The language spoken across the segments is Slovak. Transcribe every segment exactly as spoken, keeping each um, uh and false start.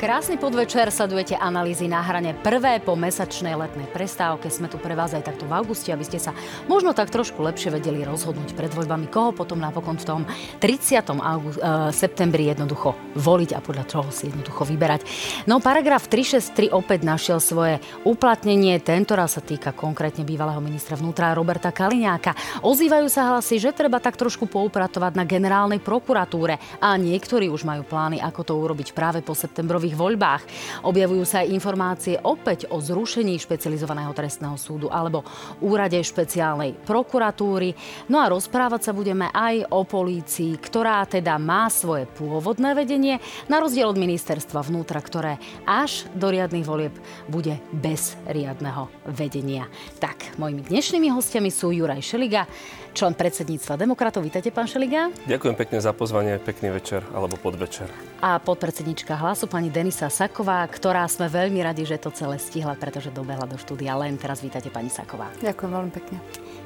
Krásny podvečer, sledujete analýzy na hrane. Prvé po mesačnej letnej prestávke. Sme tu pre vás aj takto v auguste, aby ste sa možno tak trošku lepšie vedeli rozhodnúť pred voľbami, koho potom napokon v tom tridsiatom septembri jednoducho voliť a podľa toho si jednoducho vyberať. No paragraf tri šesť tri opäť našiel svoje uplatnenie. Tentoraz sa týka konkrétne bývalého ministra vnútra Roberta Kaliňáka. Ozývajú sa hlasy, že treba tak trošku poupratovať na generálnej prokuratúre a niektorí už majú plány, ako to urobiť práve po septembrových voľbách. Objavujú sa aj informácie opäť o zrušení Špecializovaného trestného súdu alebo Úrade špeciálnej prokuratúry. No a rozprávať sa budeme aj o polícii, ktorá teda má svoje pôvodné vedenie, na rozdiel od ministerstva vnútra, ktoré až do riadnych volieb bude bez riadneho vedenia. Tak, mojimi dnešnými hostiami sú Juraj Šeliga, člen predsedníctva Demokratov. Vítajte, pán Šeliga. Ďakujem pekne za pozvanie. Pekný večer alebo podvečer. A podpredsednička Hlasu pani Denisa Saková, ktorá sme veľmi radi, že to celé stihla, pretože dobehla do štúdia len teraz. Vítajte, pani Saková. Ďakujem veľmi pekne.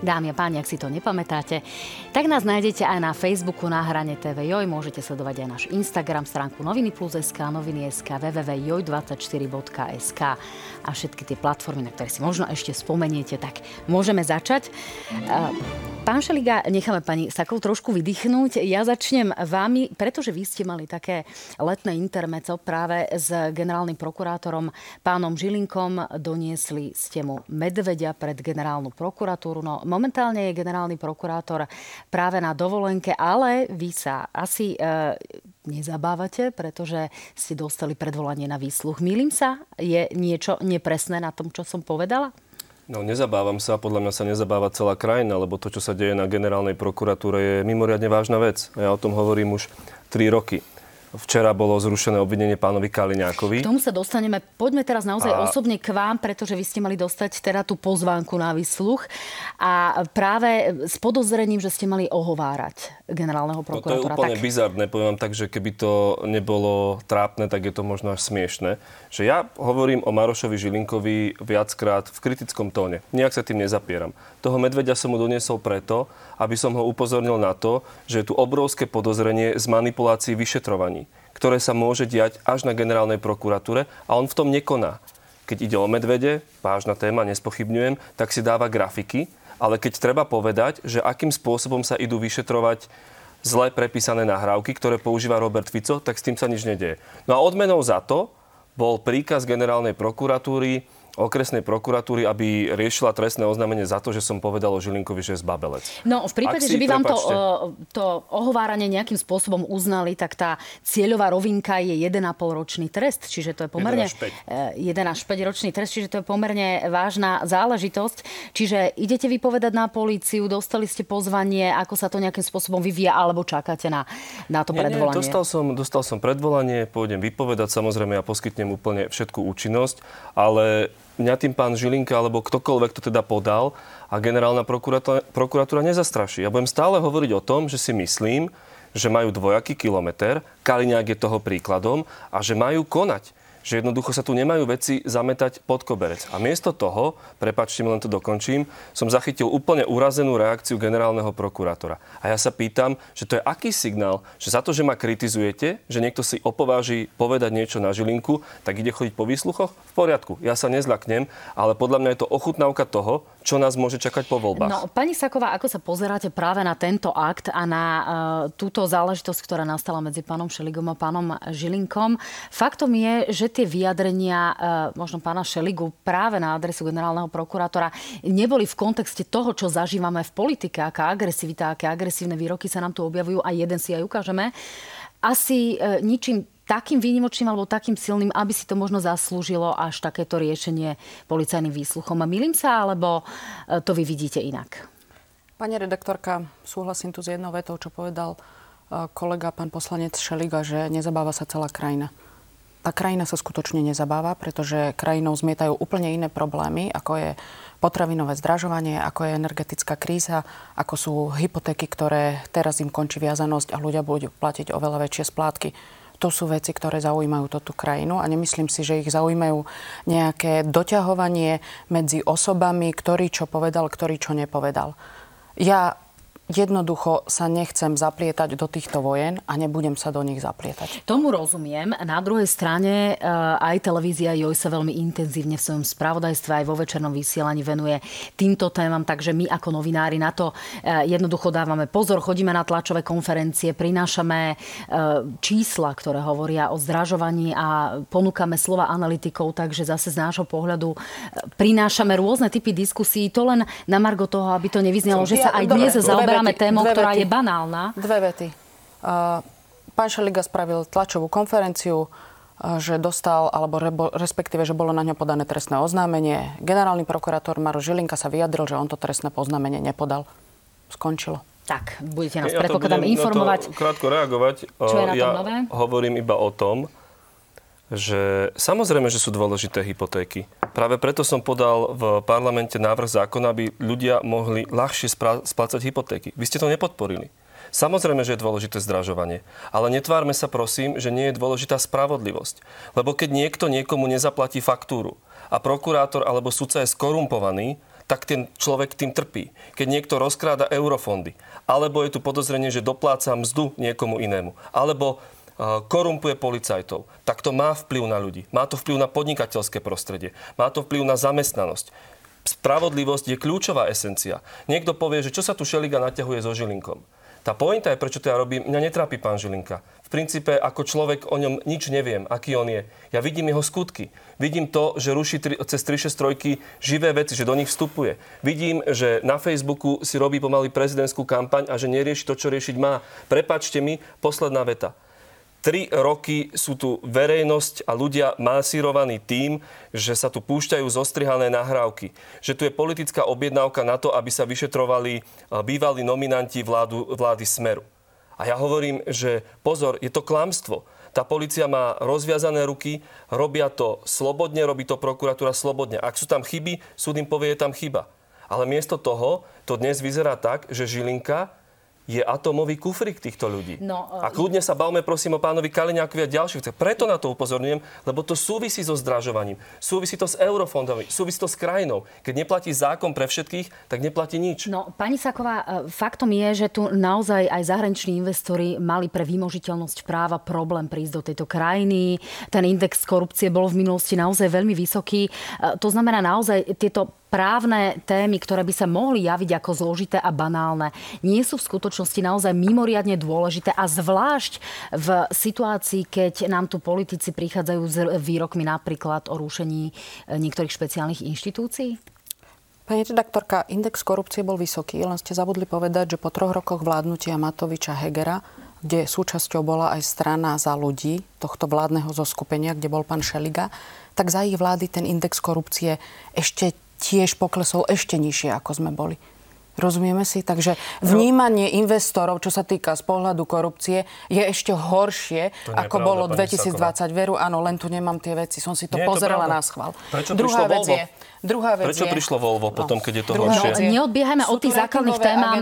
Dámy a páni, ak si to nepamätáte, tak nás nájdete aj na Facebooku Na hrane té vé Joj. Môžete sledovať aj náš Instagram, stránku Noviny Plus es ká, Noviny es ká, w w w bodka joj dvadsaťštyri bodka es ká a všetky tie platformy, na ktoré si možno ešte spomeniete. Tak môžeme začať. Pán Šeliga, necháme pani Sakovú trošku vydýchnúť. Ja začnem vámi, pretože vy ste mali také letné intermezzo práve s generálnym prokurátorom pánom Žilinkom. Doniesli ste mu medveďa pred generálnu prokuratúru. No, momentálne je generálny prokurátor práve na dovolenke, ale vy sa asi e, nezabávate, pretože ste dostali predvolanie na výsluch. Mýlim sa? Je niečo nepresné na tom, čo som povedala? No, nezabávam sa, podľa mňa sa nezabáva celá krajina, lebo to, čo sa deje na generálnej prokuratúre, je mimoriadne vážna vec. Ja o tom hovorím už tri roky. Včera bolo zrušené obvinenie pánovi Kaliňákovi. K tomu sa dostaneme. Poďme teraz naozaj a... osobne k vám, pretože vy ste mali dostať teda tú pozvánku na výsluch a práve s podozrením, že ste mali ohovárať generálneho prokurátora. No, to je úplne tak... bizarné, poviem vám tak, že keby to nebolo trápne, tak je to možno až smiešné. Že ja hovorím o Marošovi Žilinkovi viackrát v kritickom tóne. Nijak sa tým nezapieram. Toho medveďa som mu doniesol preto, aby som ho upozornil na to, že je tu obrovské podozrenie z manipulácií vyšetrovaní, ktoré sa môže diať až na generálnej prokuratúre a on v tom nekoná. Keď ide o medvede, vážna téma, nespochybňujem, tak si dáva grafiky, ale keď treba povedať, že akým spôsobom sa idú vyšetrovať zle prepísané nahrávky, ktoré používa Robert Fico, tak s tým sa nič nedeje. No a odmenou za to bol príkaz generálnej prokuratúry, okresnej prokuratúry, aby riešila trestné oznámenie za to, že som povedal o Žilinkovi, že je zbabelec. No, v prípade, si, že by vám to, to ohováranie nejakým spôsobom uznali, tak tá cieľová rovinka je jeden a pol ročný trest, čiže to je pomerne... jeden až päť ročný trest, čiže to je pomerne vážna záležitosť. Čiže idete vypovedať na políciu, dostali ste pozvanie, ako sa to nejakým spôsobom vyvíja, alebo čakáte na, na to nie, predvolanie? Nie, dostal som, dostal som predvolanie, pôjdem vypovedať, samozrejme ja poskytnem úplne všetku účinnosť, ale mňa tým pán Žilinka, alebo ktokoľvek to teda podal a generálna prokuratúra, prokuratúra nezastraší. Ja budem stále hovoriť o tom, že si myslím, že majú dvojaký kilometer, Kaliňák je toho príkladom a že majú konať. Že jednoducho sa tu nemajú veci zametať pod koberec. A miesto toho, prepáčte mi, len to dokončím, som zachytil úplne urazenú reakciu generálneho prokurátora. A ja sa pýtam, že to je aký signál, že za to, že ma kritizujete, že niekto si opováži povedať niečo na Žilinku, tak ide chodiť po výsluchoch? V poriadku, ja sa nezľaknem, ale podľa mňa je to ochutnávka toho, čo nás môže čakať po voľbách. No, pani Saková, ako sa pozeráte práve na tento akt a na e, túto záležitosť, ktorá nastala medzi pánom Šeligom a pánom Žilinkom? Faktom je, že tie vyjadrenia e, možno pána Šeligu práve na adresu generálneho prokurátora neboli v kontexte toho, čo zažívame v politike, aká agresivita, aké agresívne výroky sa nám tu objavujú a jeden si aj ukážeme. Asi e, ničím takým výnimočným alebo takým silným, aby si to možno zaslúžilo až takéto riešenie policajným výsluchom. Mýlim sa, alebo to vy vidíte inak? Pani redaktorka, súhlasím tu s jednou vetou, čo povedal kolega, pán poslanec Šeliga, že nezabáva sa celá krajina. Tá krajina sa skutočne nezabáva, pretože krajinou zmietajú úplne iné problémy, ako je potravinové zdražovanie, ako je energetická kríza, ako sú hypotéky, ktoré teraz im končí viazanosť a ľudia budú platiť oveľa väčšie splátky. To sú veci, ktoré zaujímajú tú krajinu a nemyslím si, že ich zaujímajú nejaké doťahovanie medzi osobami, ktorý čo povedal, ktorý čo nepovedal. Ja Jednoducho sa nechcem zaplietať do týchto vojen a nebudem sa do nich zaplietať. Tomu rozumiem. Na druhej strane aj televízia Joj sa veľmi intenzívne v svojom spravodajstve aj vo večernom vysielaní venuje týmto témam, takže my ako novinári na to jednoducho dávame pozor, chodíme na tlačové konferencie, prinášame čísla, ktoré hovoria o zdražovaní a ponúkame slova analytikov, takže zase z nášho pohľadu prinášame rôzne typy diskusí, to len na margo toho, aby to nevyznelo, že sa aj dnes zaoberá tému, ktorá je banálna. Dve vety. Uh, pán Šeliga spravil tlačovú konferenciu, uh, že dostal, alebo rebo, respektíve, že bolo na ňo podané trestné oznámenie. Generálny prokurátor Maroš Žilinka sa vyjadril, že on to trestné oznámenie nepodal. Skončilo. Tak, budete nás, ja predpokladám, informovať. Krátko reagovať. Čo je na tom ja nové? Hovorím iba o tom, že samozrejme, že sú dôležité hypotéky. Práve preto som podal v parlamente návrh zákona, aby ľudia mohli ľahšie spra- splácať hypotéky. Vy ste to nepodporili. Samozrejme, že je dôležité zdražovanie. Ale netvárme sa, prosím, že nie je dôležitá spravodlivosť. Lebo keď niekto niekomu nezaplatí faktúru a prokurátor alebo sudca je skorumpovaný, tak ten človek tým trpí. Keď niekto rozkráda eurofondy, alebo je tu podozrenie, že dopláca mzdu niekomu inému, alebo korumpuje policajtov, tak to má vplyv na ľudí. Má to vplyv na podnikateľské prostredie. Má to vplyv na zamestnanosť. Spravodlivosť je kľúčová esencia. Niekto povie, že čo sa tu Šeliga naťahuje so Žilinkom. Tá pointa je, prečo to ja robím, mňa netrápi pán Žilinka. V princípe, ako človek o ňom nič neviem, aký on je. Ja vidím jeho skutky. Vidím to, že ruší tri, cez tri šesť tri živé veci, že do nich vstupuje. Vidím, že na Facebooku si robí pomaly prezidentskú kampaň a že nerieši to, čo riešiť má. Prepáčte mi, posledná veta. Tri roky sú tu verejnosť a ľudia masírovaní tým, že sa tu púšťajú zostrihané nahrávky. Že tu je politická objednávka na to, aby sa vyšetrovali bývalí nominanti vládu, vlády Smeru. A ja hovorím, že pozor, je to klamstvo. Tá polícia má rozviazané ruky, robia to slobodne, robí to prokuratúra slobodne. Ak sú tam chyby, súd im povie, je tam chyba. Ale miesto toho to dnes vyzerá tak, že Žilinka je atomový kufrík týchto ľudí. No, uh, a kľudne sa bavme, prosím, o pánovi Kaliňákovi a ďalších. Preto na to upozorňujem, lebo to súvisí so zdražovaním. Súvisí to s eurofondami, súvisí to s krajinou. Keď neplatí zákon pre všetkých, tak neplatí nič. No, pani Saková, faktom je, že tu naozaj aj zahraniční investori mali pre vymožiteľnosť práva problém prísť do tejto krajiny. Ten index korupcie bol v minulosti naozaj veľmi vysoký. To znamená naozaj tieto právne témy, ktoré by sa mohli javiť ako zložité a banálne, nie sú v skutočnosti naozaj mimoriadne dôležité a zvlášť v situácii, keď nám tu politici prichádzajú s výrokmi napríklad o rušení niektorých špeciálnych inštitúcií? Pani redaktorka, index korupcie bol vysoký, len ste zabudli povedať, že po troch rokoch vládnutia Matoviča Hegera, kde súčasťou bola aj strana Za ľudí, tohto vládneho zoskupenia, kde bol pán Šeliga, tak za ich vlády ten index korupcie ešte tiež poklesol ešte nižšie, ako sme boli. Rozumieme si? Takže vnímanie investorov, čo sa týka z pohľadu korupcie, je ešte horšie, ako pravda, bolo dvetisícdvadsať. Saková. Veru, áno, len tu nemám tie veci. Som si to Nie, pozerala to na schvál. Prečo Druhá vec Volvo? je... Druhá vec Prečo je... prišlo Volvo potom, keď je to Druhá horšie? Je... Neodbiehajme od tých základných témam.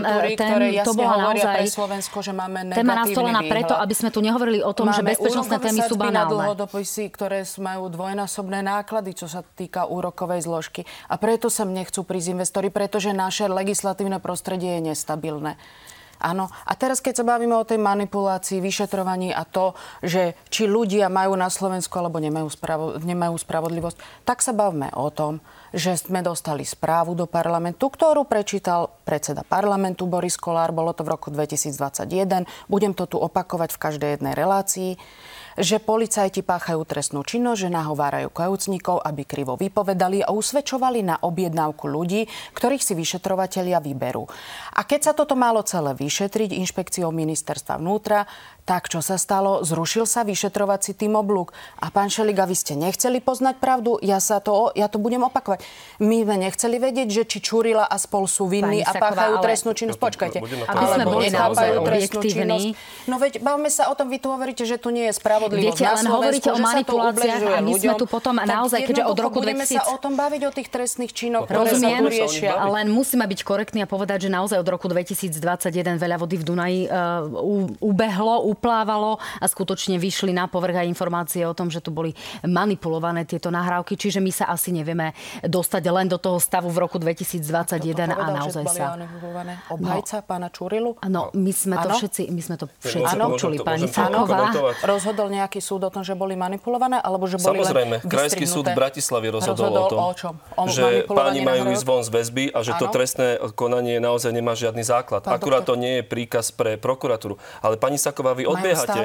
To bola naozaj pre Slovensko, že máme negatívny téma nastolená výhľad. Preto, aby sme tu nehovorili o tom, máme že bezpečnostné témy sú banálne. Máme úrokové sadzby na dlhodopisy, ktoré majú dvojnásobné náklady, čo sa týka úrokovej zložky. A preto sa nechcú prísť investori, pretože naše legislatívne prostredie je nestabilné. Áno. A teraz, keď sa bavíme o tej manipulácii, vyšetrovaní a to, že či ľudia majú na Slovensku alebo nemajú, spravo- nemajú spravodlivosť, tak sa bavme o tom, že sme dostali správu do parlamentu, ktorú prečítal predseda parlamentu Boris Kollár. Bolo to v roku dvetisícdvadsaťjeden. Budem to tu opakovať v každej jednej relácii, že policajti páchajú trestnú činnosť, že nahovárajú kajúcnikov, aby krivo vypovedali a usvedčovali na objednávku ľudí, ktorých si vyšetrovatelia vyberú. A keď sa toto malo celé vyšetriť inšpekciou ministerstva vnútra, tak čo sa stalo? Zrušil sa vyšetrovací tím oblúk. A pán Šeliga, vy ste nechceli poznať pravdu? Ja, sa to, ja to budem opakovať. My sme nechceli vedieť, že či Čurila a spol sú vinní a páchajú ale... trestnú činnosť. Počkajte. Aby sme boli objektívni. No veď bavme sa o tom, vy tu hovoríte, že tu nie je správ Viete, len hovoríte o manipuláciách a my sme tu potom naozaj, keďže od roku budeme dvetisíc... Budeme sa o tom baviť, o tých trestných činoch, ktoré sa tu riešia. Len musíme byť korektní a povedať, že naozaj od roku dvetisícdvadsaťjeden veľa vody v Dunaji uh, ubehlo, uplávalo a skutočne vyšli na povrch aj informácie o tom, že tu boli manipulované tieto nahrávky. Čiže my sa asi nevieme dostať len do toho stavu v roku dvetisícdvadsaťjeden. Toto povedal, a naozaj sa... Obhajca no, pána Čurilu? Áno, my sme to ano? všetci, my sme to všetci ano? počuli, to, pani Saková. Rozhodol nejaký súd o tom, že boli manipulované, alebo že boli Samozrejme, len vystrihnuté? Samozrejme, Krajský súd v Bratislave rozhodol, rozhodol o tom, o čom? O že páni majú ísť von z väzby a že ano? to trestné konanie naozaj nemá žiadny základ. Pán Akurát doktor. to nie je príkaz pre prokuratúru. Ale pani Saková, vy odbiehate,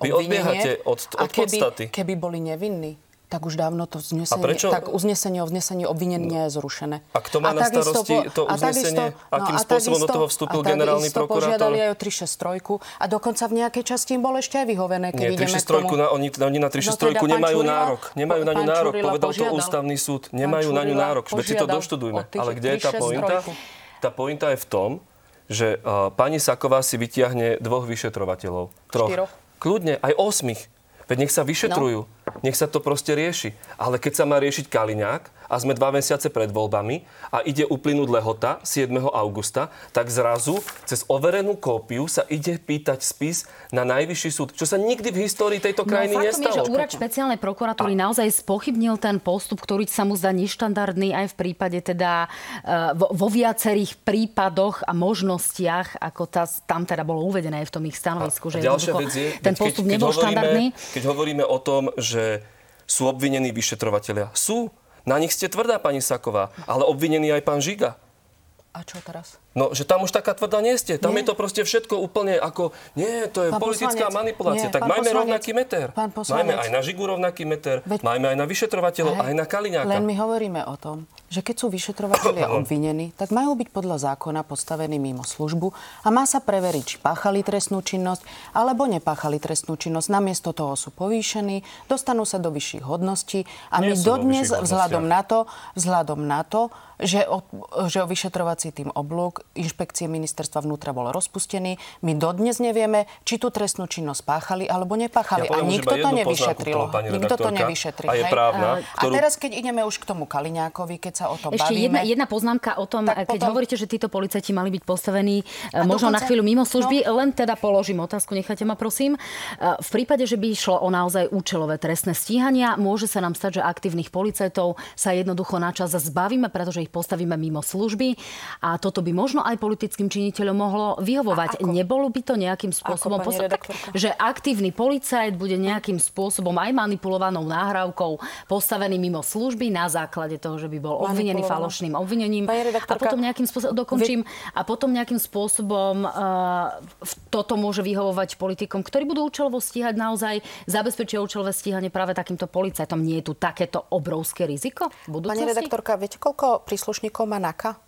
vy odbiehate od, od keby, podstaty. Keby boli nevinní, tak už dávno to uznesenie, tak uznesenie o vznesení obvinenia je zrušené. A kto má a na starosti po, to uznesenie? Takisto, akým no, spôsobom takisto, do toho vstúpil generálny prokurátor? Požiadali aj o tri šesť tri a dokonca v nejakej časti im bolo ešte aj vyhovené. Keď Nie, tri šesť tri na, oni, oni na tri šesť tri no, teda nemajú Čurila, nárok. Nemajú na ňu nárok, povedal požiadal, to Ústavný súd. Nemajú na ňu nárok. Veď si to doštudujme. Ale kde je tá pointa? Tá pointa je v tom, že uh, pani Saková si vytiahne dvoch vyšetrovateľov. Troch. Štyroch. Kľudne, aj osmých. Veď nech sa vyšetrujú. No. Nech sa to proste rieši. Ale keď sa má riešiť Kaliňák a sme dva mesiace pred voľbami a ide uplynúť lehota siedmeho augusta, tak zrazu cez overenú kópiu sa ide pýtať spis na Najvyšší súd, čo sa nikdy v histórii tejto krajiny no, nestalo. No faktom je, že Úrad špeciálnej prokuratúry a... naozaj spochybnil ten postup, ktorý sa mu zdá neštandardný aj v prípade teda vo viacerých prípadoch a možnostiach, ako tá, tam teda bolo uvedené aj v tom ich stanovisku, a že ďalšia vec je, ten postup keď, nebol keď štandardný. Hovoríme, keď hovoríme o tom, že sú obvinení vyšetrovatelia. Sú. Na nich ste tvrdá, pani Saková. Ale obvinený aj pán Žiga. A čo teraz? No, že tam už taká tvrdá nie ste. Tam nie. Je to proste všetko úplne ako... Nie, to je pán politická poslanec. manipulácia. Nie, tak majme poslanec. rovnaký meter. Majme aj na Žigu rovnaký meter. Veď... Majme aj na vyšetrovateľov, aj, aj na Kaliňáka. Len my hovoríme o tom, že keď sú vyšetrovatelia obvinení, tak majú byť podľa zákona postavení mimo službu a má sa preveriť, či páchali trestnú činnosť, alebo nepáchali trestnú činnosť. Namiesto toho sú povýšení, dostanú sa do vyšších hodností a my dodnes vzhľadom na to, vzhľadom na to, že o, že o vyšetrovací tým oblúk Inšpekcie ministerstva vnútra bol rozpustený. My dodnes nevieme, či tú trestnú činnosť páchali alebo nepáchali. Ja poviem, a nikto to nevyšetrilo. Nikto to nevyšetril. A je právna. Ktorú... A teraz, keď ideme už k tomu Kaliňákovi, keď sa o tom Ešte bavíme... Ešte jedna, jedna poznámka o tom, tak keď potom... hovoríte, že títo policajti mali byť postavení a možno dokonca... na chvíľu mimo služby, no. len teda položím otázku, nechajte ma prosím. V prípade, že by išlo o naozaj účelové trestné stíhania, môže sa nám stať, že aktívnych policajtov sa jednoducho na čas zbavíme, pretože ich postavíme mimo služby a toto by možno aj politickým činiteľom mohlo vyhovovať. Nebolo by to nejakým spôsobom... Ako, tak, že aktívny policajt bude nejakým spôsobom aj manipulovanou náhrávkou postavený mimo služby na základe toho, že by bol obvinený falošným obvinením. A potom nejakým spôsobom... Dokončím. Vy... A potom nejakým spôsobom uh, toto môže vyhovovať politikom, ktorí budú účelovo stíhať naozaj, zabezpečia účelové stíhanie práve takýmto policajtom. Nie je tu takéto obrovské riziko v budúcnosti? Pani redaktorka, viete, koľko príslušníkov má NAKA?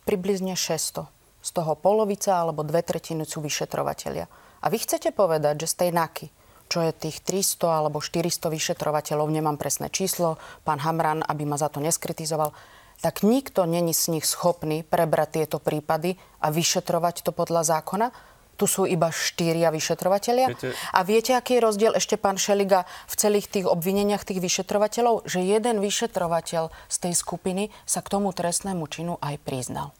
Približne šesťsto. Z toho polovica alebo dve tretiny sú vyšetrovatelia. A vy chcete povedať, že z tej NAKY, čo je tých tristo alebo štyristo vyšetrovateľov, nemám presné číslo, pán Hamran, aby ma za to neskritizoval, tak nikto není z nich schopný prebrať tieto prípady a vyšetrovať to podľa zákona? Tu sú iba štyria vyšetrovatelia. Viete? A viete, aký je rozdiel ešte, pán Šeliga, v celých tých obvineniach tých vyšetrovateľov? Že jeden vyšetrovateľ z tej skupiny sa k tomu trestnému činu aj priznal.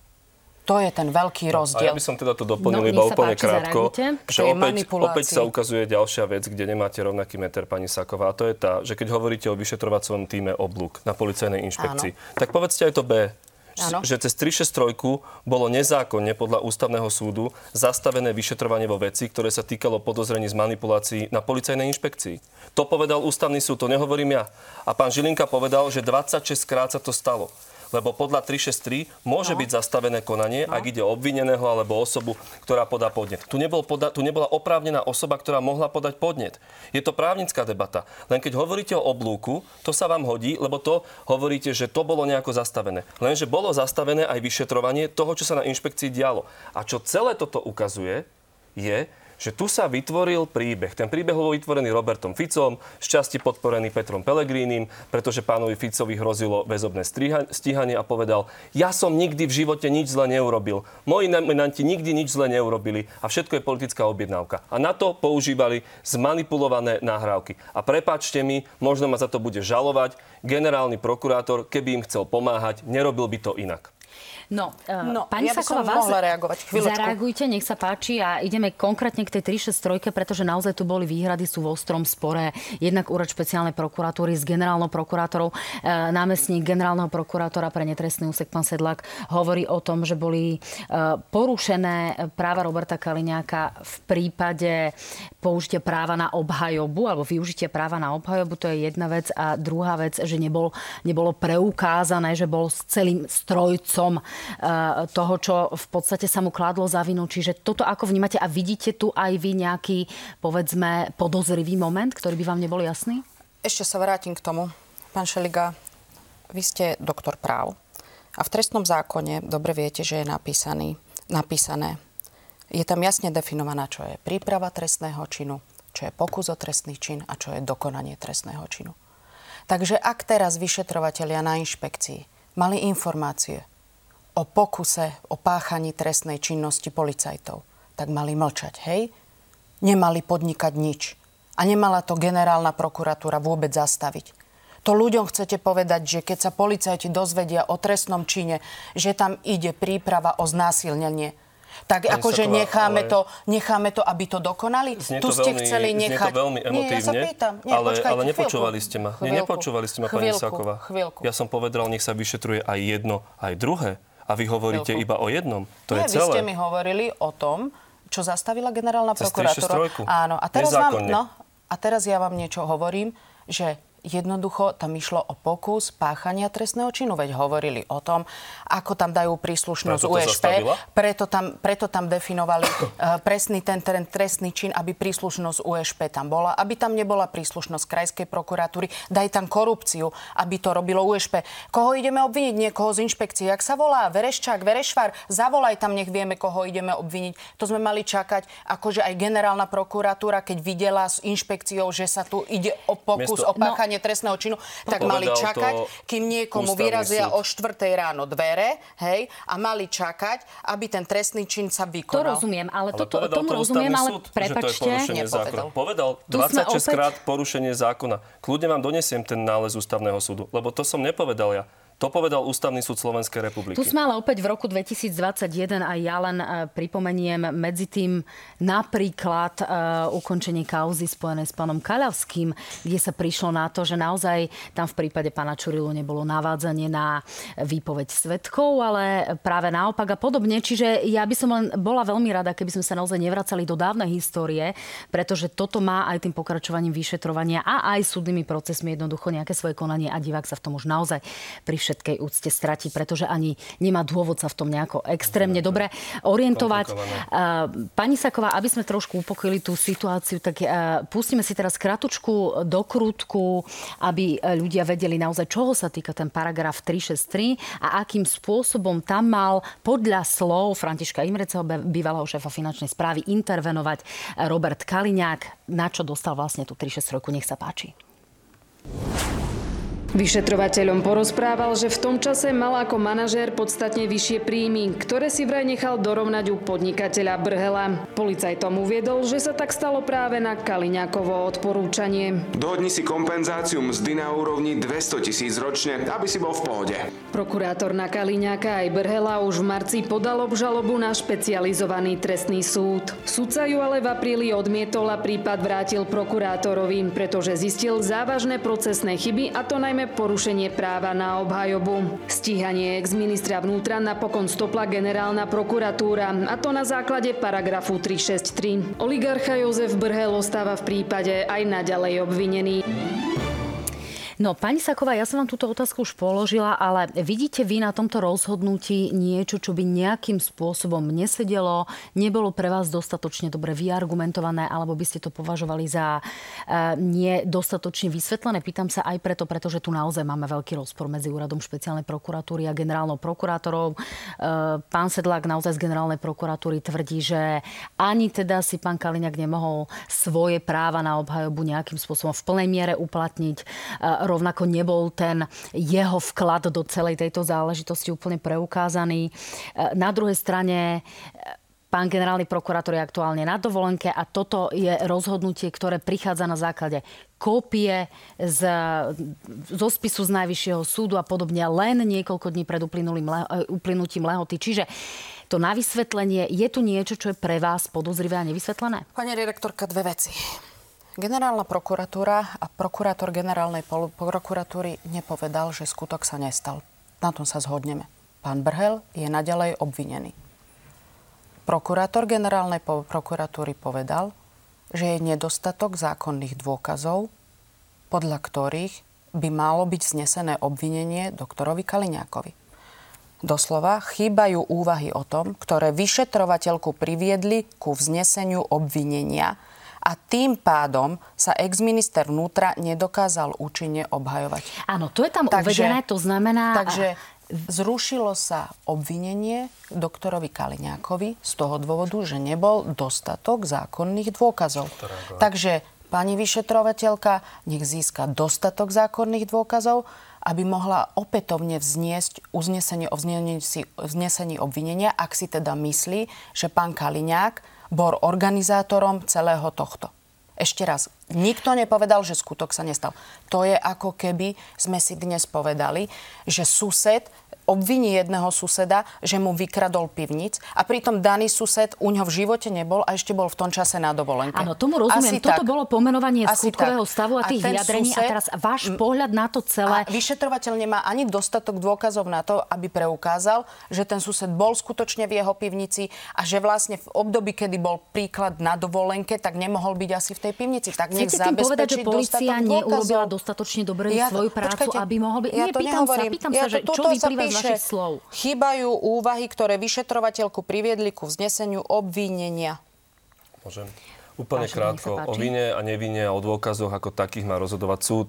To je ten veľký rozdiel. No, a ja by som teda to doplnil no, iba úplne páči, krátko. Že opäť, opäť sa ukazuje ďalšia vec, kde nemáte rovnaký meter, pani Saková. A to je tá, že keď hovoríte o vyšetrovacom týme oblúk na policajnej inšpekcii, áno. tak povedzte aj to B. Ano. Že cez tri šesť tri bolo nezákonne podľa Ústavného súdu zastavené vyšetrovanie vo veci, ktoré sa týkalo podozrení z manipulácií na policajnej inšpekcii. To povedal Ústavný súd, to nehovorím ja. A pán Žilinka povedal, že dvadsaťšesťkrát sa to stalo. Lebo podľa tri šesť tri môže no. byť zastavené konanie, no. ak ide o obvineného alebo osobu, ktorá podá podnet. Tu, nebol poda- tu nebola oprávnená osoba, ktorá mohla podať podnet. Je to právnická debata. Len keď hovoríte o oblúku, to sa vám hodí, lebo to hovoríte, že to bolo nejako zastavené. Lenže bolo zastavené aj vyšetrovanie toho, čo sa na inšpekcii dialo. A čo celé toto ukazuje, je... že tu sa vytvoril príbeh. Ten príbeh bol vytvorený Robertom Ficom, šťastie podporený Petrom Pellegrinim, pretože pánovi Ficovi hrozilo väzobné stíhanie a povedal, ja som nikdy v živote nič zle neurobil. Moji nominanti nikdy nič zle neurobili a všetko je politická objednávka. A na to používali zmanipulované nahrávky. A prepáčte mi, možno ma za to bude žalovať, generálny prokurátor, keby im chcel pomáhať, nerobil by to inak. No, no pani ja Saková, vás zareagujte, nech sa páči a ideme konkrétne k tej tri šesť tri, pretože naozaj tu boli výhrady, sú v ostrom spore. Jednak Úrad špeciálnej prokuratúry s generálnou prokurátorou. Námestník generálneho prokurátora pre netrestný úsek, pán Sedlák, hovorí o tom, že boli porušené práva Roberta Kaliňáka v prípade použitia práva na obhajobu alebo využitia práva na obhajobu. To je jedna vec. A druhá vec, že nebol, nebolo preukázané, že bol celým strojcom toho, čo v podstate sa mu kládlo za vinu. Čiže toto ako vnímate a vidíte tu aj vy nejaký, povedzme, podozrivý moment, ktorý by vám nebol jasný? Ešte sa vrátim k tomu. Pán Šeliga, vy ste doktor práv a v trestnom zákone dobre viete, že je napísaný, napísané. Je tam jasne definovaná, čo je príprava trestného činu, čo je pokus o trestný čin a čo je dokonanie trestného činu. Takže ak teraz vyšetrovatelia na inšpekcii mali informácie o pokuse, o páchaní trestnej činnosti policajtov, tak mali mlčať, hej? Nemali podnikať nič. A nemala to generálna prokuratúra vôbec zastaviť. To ľuďom chcete povedať, že keď sa policajti dozvedia o trestnom čine, že tam ide príprava o znásilnenie, tak Pani akože Saková, necháme, ale... to, necháme to, aby to dokonali? Tu ste veľmi, chceli nechať... Znie to veľmi emotívne, Nie, ja sa pýtam. Nie, ale, ale nepočúvali chvíľku, ste ma. Chvíľku, Nie, nepočúvali ste ma, chvíľku, pani Saková. Chvíľku. Ja som povedal, nech sa vyšetruje aj jedno, aj druhé. A vy hovoríte chvíľku. Iba o jednom. To Nie, je celé. Vy ste mi hovorili o tom, čo zastavila generálna prokuratúra. Áno. A teraz, vám, no, a teraz ja vám niečo hovorím, že jednoducho tam išlo o pokus páchania trestného činu. Veď hovorili o tom, ako tam dajú príslušnosť U S P. Preto tam, preto tam definovali uh, presný ten, ten trestný čin, aby príslušnosť U S P tam bola. Aby tam nebola príslušnosť krajskej prokuratúry. Daj tam korupciu, aby to robilo U S P. Koho ideme obviniť? Niekoho z inšpekcií. Jak sa volá? Vereščák, Verešvar? Zavolaj tam, nech vieme, koho ideme obviniť. To sme mali čakať, akože aj generálna prokuratúra, keď videla s inšpekciou, že sa tu ide o pokus, Miesto... o páchanie trestného činu, tak Povedal mali čakať, kým niekomu vyrazia súd. O štvrtej ráno dvere, hej, a mali čakať, aby ten trestný čin sa vykonal. To rozumiem, ale, ale to, to, tomu to rozumiem, ale súd, prepačte. Nepovedal. Povedal dvadsaťšesť krát porušenie zákona. Kľudne vám donesiem ten nález Ústavného súdu, lebo to som nepovedal ja. To povedal Ústavný súd Slovenskej republiky. Tu sme ale opäť v roku dvetisícdvadsaťjeden a ja len pripomeniem medzi tým napríklad uh, ukončenie kauzy spojené s pánom Kaľavským, kde sa prišlo na to, že naozaj tam v prípade pána Čurilu nebolo navádzanie na výpoveď svedkov, ale práve naopak a podobne. Čiže ja by som len bola veľmi rada, keby sme sa naozaj nevracali do dávnej histórie, pretože toto má aj tým pokračovaním vyšetrovania a aj súdnymi procesmi jednoducho nejaké svoje konanie a divák sa v tom už naozaj pri všetkej úcte stratí, pretože ani nemá dôvod sa v tom nejako extrémne dobre orientovať. Pani Saková, aby sme trošku upokojili tú situáciu, tak pustíme si teraz kratučku dokrutku, aby ľudia vedeli naozaj, čoho sa týka ten paragraf tri šesť tri a akým spôsobom tam mal podľa slov Františka Imreceho, bývalého šéfa finančnej správy, intervenovať Robert Kaliňák, na čo dostal vlastne tú tri šesť tri. Nech sa páči. Vyšetrovateľom porozprával, že v tom čase mal ako manažér podstatne vyššie príjmy, ktoré si vraj nechal dorovnať u podnikateľa Brhela. Policajtom uviedol, že sa tak stalo práve na Kaliňákovo odporúčanie. Dohodni si kompenzáciu mzdy na úrovni dvestotisíc ročne, aby si bol v pohode. Prokurátor na Kaliňáka aj Brhela už v marci podal obžalobu na špecializovaný trestný súd. Sudca ju ale v apríli odmietol a prípad vrátil prokurátorovi, pretože zistil závažné procesné chyby, a to najmä porušenie práva na obhajobu. Stíhanie ex-ministra vnútra napokon stopla generálna prokuratúra, a to na základe paragrafu tri šesť tri. Oligarcha Jozef Brhel ostáva v prípade aj naďalej obvinený. No, pani Saková, ja som vám túto otázku už položila, ale vidíte vy na tomto rozhodnutí niečo, čo by nejakým spôsobom nesedelo, nebolo pre vás dostatočne dobre vyargumentované, alebo by ste to považovali za e, nedostatočne vysvetlené? Pýtam sa aj preto, pretože tu naozaj máme veľký rozpor medzi Úradom špeciálnej prokuratúry a generálnou prokurátorou. E, pán Sedlák naozaj z generálnej prokuratúry tvrdí, že ani teda si pán Kaliňák nemohol svoje práva na obhajobu nejakým spôsobom v plnej miere uplatniť. E, rovnako nebol ten jeho vklad do celej tejto záležitosti úplne preukázaný. Na druhej strane Pán generálny prokurátor je aktuálne na dovolenke a toto je rozhodnutie, ktoré prichádza na základe kópie z, zo spisu z Najvyššieho súdu a podobne len niekoľko dní pred uplynutím lehoty. Čiže to na vysvetlenie, je tu niečo, čo je pre vás podozrivé a nevysvetlené? Pani redaktorka, dve veci. Generálna prokuratúra a prokurátor generálnej prokuratúry nepovedal, že skutok sa nestal. Na tom sa zhodneme. Pán Brhel je naďalej obvinený. Prokurátor generálnej prokuratúry povedal, že je nedostatok zákonných dôkazov, podľa ktorých by malo byť vznesené obvinenie doktorovi Kaliňákovi. Doslova chýbajú úvahy o tom, ktoré vyšetrovateľku priviedli ku vzneseniu obvinenia a tým pádom sa exminister vnútra nedokázal účinne obhajovať. Áno, to je tam takže, uvedené, to znamená... Takže, zrušilo sa obvinenie doktorovi Kaliňákovi z toho dôvodu, že nebol dostatok zákonných dôkazov. Takže pani vyšetrovateľka nech získa dostatok zákonných dôkazov, aby mohla opätovne vzniesť uznesenie o vznesení obvinenia, ak si teda myslí, že pán Kaliňák bol organizátorom celého tohto. Ešte raz, nikto nepovedal, že skutok sa nestal. To je ako keby sme si dnes povedali, že sused obviní jedného suseda, že mu vykradol pivnic a pritom daný sused u ňoho v živote nebol a ešte bol v tom čase na dovolenke. Áno, tomu rozumiem. Asi Toto tak. bolo pomenovanie Asi skutkového tak. stavu a, a tých vyjadrení sused... a teraz váš pohľad na to celé. A vyšetrovateľ nemá ani dostatok dôkazov na to, aby preukázal, že ten sused bol skutočne v jeho pivnici a že vlastne v období, kedy bol príklad na dovolenke, tak nemohol byť asi v tej pivnici. Tak nech chcete tým povedať, že polícia neurobila dostatočne dobre ja to, svoju prácu, počkajte, aby mohol byť... Ja Nie, pýtam sa, pýtam ja sa, že čo vyplýva z vašich slov? Chýbajú úvahy, ktoré vyšetrovateľku priviedli ku vzneseniu obvinenia. Môžem. Úplne páči, krátko. O vine a nevine a o dôkazoch ako takých má rozhodovať súd.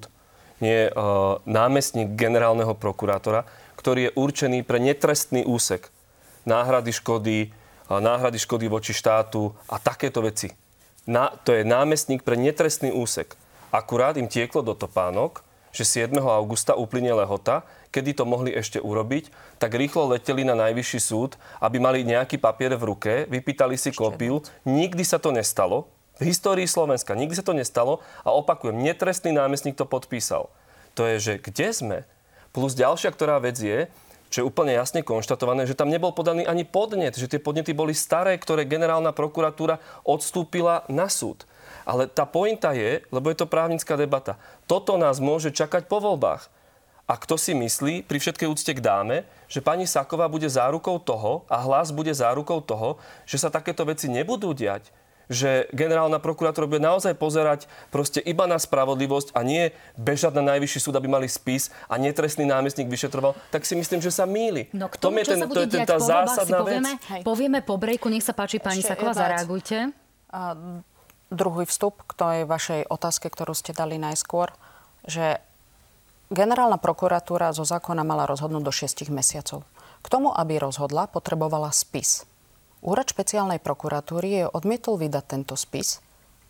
Nie uh, námestník generálneho prokurátora, ktorý je určený pre netrestný úsek. Náhrady škody, uh, náhrady škody voči štátu a takéto veci. Na, to je námestník pre netrestný úsek. Akurát im tieklo do topánok, že siedmeho augusta uplynie lehota, kedy to mohli ešte urobiť, tak rýchlo leteli na Najvyšší súd, aby mali nejaký papier v ruke, vypýtali si kópiu. Nikdy sa to nestalo. V histórii Slovenska nikdy sa to nestalo a opakujem, netrestný námestník to podpísal. To je, že kde sme? Plus ďalšia, ktorá vec je, čo je úplne jasne konštatované, že tam nebol podaný ani podnet, že tie podnety boli staré, ktoré generálna prokuratúra odstúpila na súd. Ale tá pointa je, lebo je to právnická debata, toto nás môže čakať po voľbách. A kto si myslí, pri všetkej úcte k dáme, že pani Saková bude zárukou toho a Hlas bude zárukou toho, že sa takéto veci nebudú diať, že generálna prokuratúra bude naozaj pozerať proste iba na spravodlivosť a nie bežať na Najvyšší súd, aby mali spis a netrestný námestník vyšetroval, tak si myslím, že sa mýli. No k tomu, čo sa bude diať po voľbách, si povieme, povieme po breaku. Nech sa páči, pani Saková, zareagujte. Druhý vstup k tej vašej otázke, ktorú ste dali najskôr, že generálna prokuratúra zo zákona mala rozhodnúť do šiestich mesiacov. K tomu, aby rozhodla, potrebovala spis. Úrad špeciálnej prokuratúry odmietol vydať tento spis,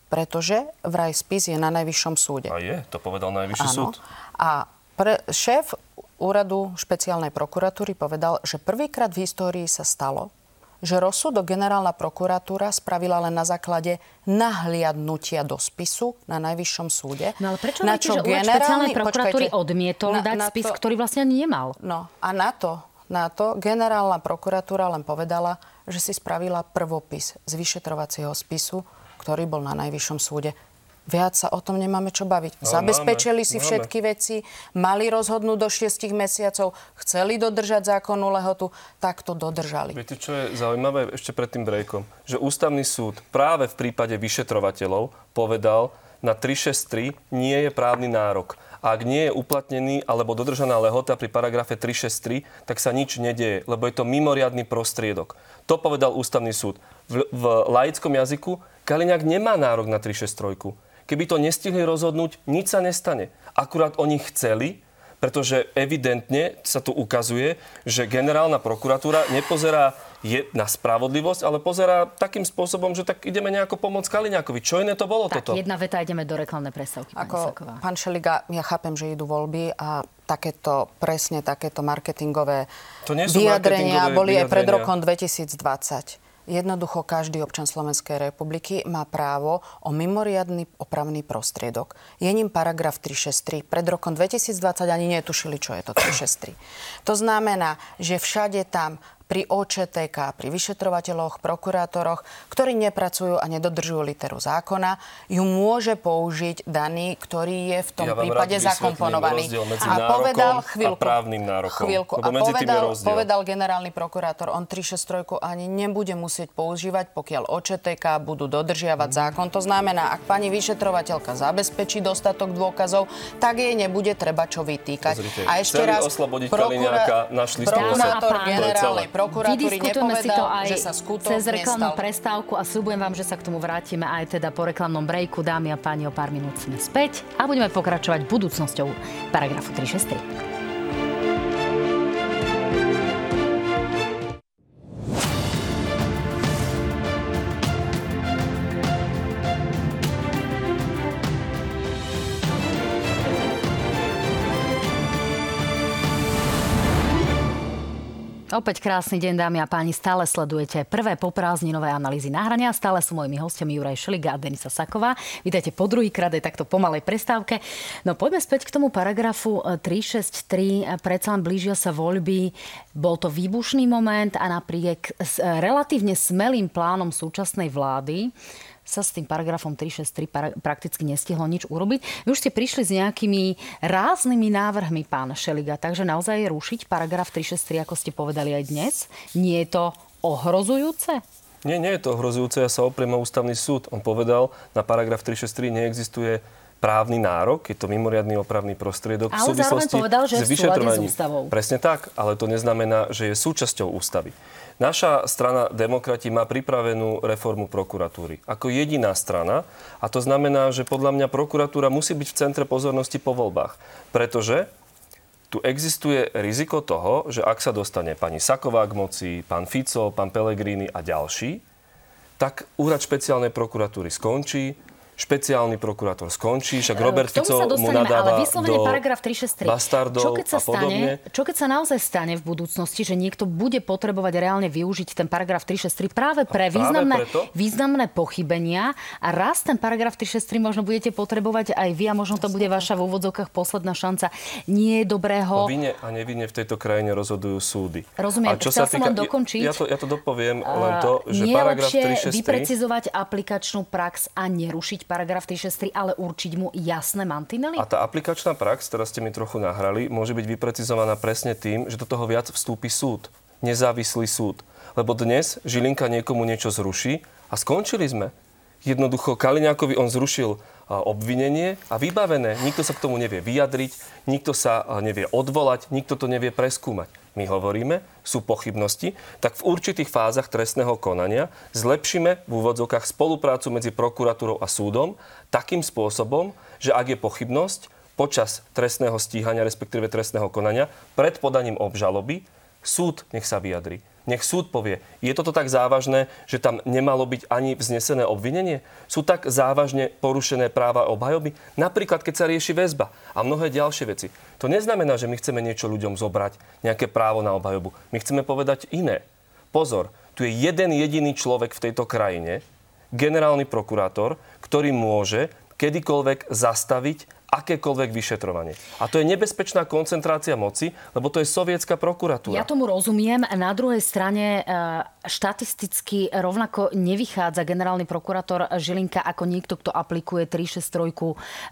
pretože vraj spis je na Najvyššom súde. A je, to povedal Najvyšší Áno. súd. A pre, šéf Úradu špeciálnej prokuratúry povedal, že prvýkrát v histórii sa stalo, že rozsudok generálna prokuratúra spravila len na základe nahliadnutia do spisu na Najvyššom súde. No ale prečo viete, že Úrad špeciálnej prokuratúry počkajte, odmietol na, dať na spis, to, ktorý vlastne ani nemal? No a na to, na to generálna prokuratúra len povedala, že si spravila prvopis z vyšetrovacieho spisu, ktorý bol na Najvyššom súde. Viac sa o tom nemáme čo baviť. No, Zabezpečili máme, si všetky máme. veci, mali rozhodnúť do šiestich mesiacov, chceli dodržať zákonnú lehotu, tak to dodržali. Viete, čo je zaujímavé ešte pred tým breakom? Že Ústavný súd práve v prípade vyšetrovateľov povedal, na tri šesť tri nie je právny nárok. A ak nie je uplatnený alebo dodržaná lehota pri paragrafe tri šesť tri, tak sa nič nedieje, lebo je to mimoriadny prostriedok. To povedal Ústavný súd. V, v laickom jazyku Kaliňák nemá nárok na tri šesť tri. Keby to nestihli rozhodnúť, nič sa nestane. Akurát oni chceli, pretože evidentne sa tu ukazuje, že generálna prokuratúra nepozerá je na spravodlivosť, ale pozerá takým spôsobom, že tak ideme nejako pomôcť Kaliňákovi. Čo iné to bolo tak, toto? Tak, jedna veta, ideme do reklamnej prestávky, pani Saková. Pán Šeliga, ja chápem, že idú voľby a takéto, presne takéto marketingové vyjadrenia boli aj pred rokom dvetisícdvadsať. Jednoducho každý občan Slovenskej republiky má právo o mimoriadny opravný prostriedok. Je ním paragraf tri šesť tri. Pred rokom dvetisícdvadsať ani netušili, čo je to tri šesť tri. To znamená, že všade tam pri O Č T K, pri vyšetrovateľoch, prokurátoroch, ktorí nepracujú a nedodržujú literu zákona, ju môže použiť daný, ktorý je v tom ja prípade zakomponovaný. A povedal chvíľku, a právnym nárokom. Chvíľku, a povedal, povedal generálny prokurátor, on tri šesť tri ani nebude musieť používať, pokiaľ O Č T K budú dodržiavať hmm. zákon. To znamená, ak pani vyšetrovateľka zabezpečí dostatok dôkazov, tak jej nebude treba čo vytýkať. Pozrite, a ešte raz, prokura- prokurátor generálny prokuratúry nepovedal, že sa skutok nestal. Cez reklamnú prestávku a sľubujem vám, že sa k tomu vrátime aj teda po reklamnom breaku. Dámy a páni, o pár minút sme späť a budeme pokračovať budúcnosťou paragrafu tri šesť tri. Opäť krásny deň, dámy a páni. Stále sledujete prvé poprázdninové analýzy na hrane a stále sú mojimi hostiami Juraj Šeliga a Denisa Saková. Vítajte po druhýkrát aj takto pomalej prestávke. No poďme späť k tomu paragrafu tri šesť tri. Predsa len blížia sa voľby. Bol to výbušný moment a napriek relatívne smelým plánom súčasnej vlády sa s tým paragrafom tri šesť tri prakticky nestihlo nič urobiť. Vy už ste prišli s nejakými ráznymi návrhmi, pán Šeliga, takže naozaj rušiť paragraf tri šesť tri, ako ste povedali aj dnes, nie je to ohrozujúce? Nie, nie je to ohrozujúce. Ja sa opriem o Ústavný súd. On povedal, na paragraf tri šesť tri neexistuje právny nárok, je to mimoriadny opravný prostriedok v súvislosti povedal, že s vyšetrovaním. Presne tak, ale to neznamená, že je súčasťou ústavy. Naša strana Demokrati má pripravenú reformu prokuratúry ako jediná strana a to znamená, že podľa mňa prokuratúra musí byť v centre pozornosti po voľbách, pretože tu existuje riziko toho, že ak sa dostane pani Saková k moci, pán Fico, pán Pellegrini a ďalší, tak Úrad špeciálnej prokuratúry skončí, špeciálny prokurátor skončí, však Robert Fico mu nadáva do paragraf tri šesť tri. Bastardov a podobne. Čo keď sa naozaj stane v budúcnosti, že niekto bude potrebovať reálne využiť ten paragraf tri šesť tri práve pre významné, významné pochybenia a raz ten paragraf tri šesť tri možno budete potrebovať aj vy a možno to bude vaša v úvodzovkách posledná šanca nie dobrého... O vine a nevinne v tejto krajine rozhodujú súdy. Rozumiem, chcel som vám dokončiť. Ja to, ja to dopoviem len to, že paragraf tri šesť tri... vyprecizovať aplikačnú prax a nerušiť paragraf tri šesť tri, ale určiť mu jasné mantinely? A tá aplikačná prax, teraz ste mi trochu nahrali, môže byť vyprecizovaná presne tým, že do toho viac vstúpi súd. Nezávislý súd. Lebo dnes Žilinka niekomu niečo zruší a skončili sme. Jednoducho Kaliňákovi on zrušil obvinenie a vybavené. Nikto sa k tomu nevie vyjadriť, nikto sa nevie odvolať, nikto to nevie preskúmať. My hovoríme, sú pochybnosti, tak v určitých fázach trestného konania zlepšíme v úvodzovkách spoluprácu medzi prokuratúrou a súdom takým spôsobom, že ak je pochybnosť počas trestného stíhania, respektíve trestného konania, pred podaním obžaloby, súd nech sa vyjadri. Nech súd povie, je toto tak závažné, že tam nemalo byť ani vznesené obvinenie? Sú tak závažne porušené práva obhajoby? Napríklad, keď sa rieši väzba a mnohé ďalšie veci. To neznamená, že my chceme niečo ľuďom zobrať, nejaké právo na obhajobu. My chceme povedať iné. Pozor, tu je jeden jediný človek v tejto krajine, generálny prokurátor, ktorý môže kedykoľvek zastaviť akékoľvek vyšetrovanie. A to je nebezpečná koncentrácia moci, lebo to je sovietská prokuratúra. Ja tomu rozumiem. Na druhej strane štatisticky rovnako nevychádza generálny prokurátor Žilinka ako niekto, kto aplikuje tri šesť tri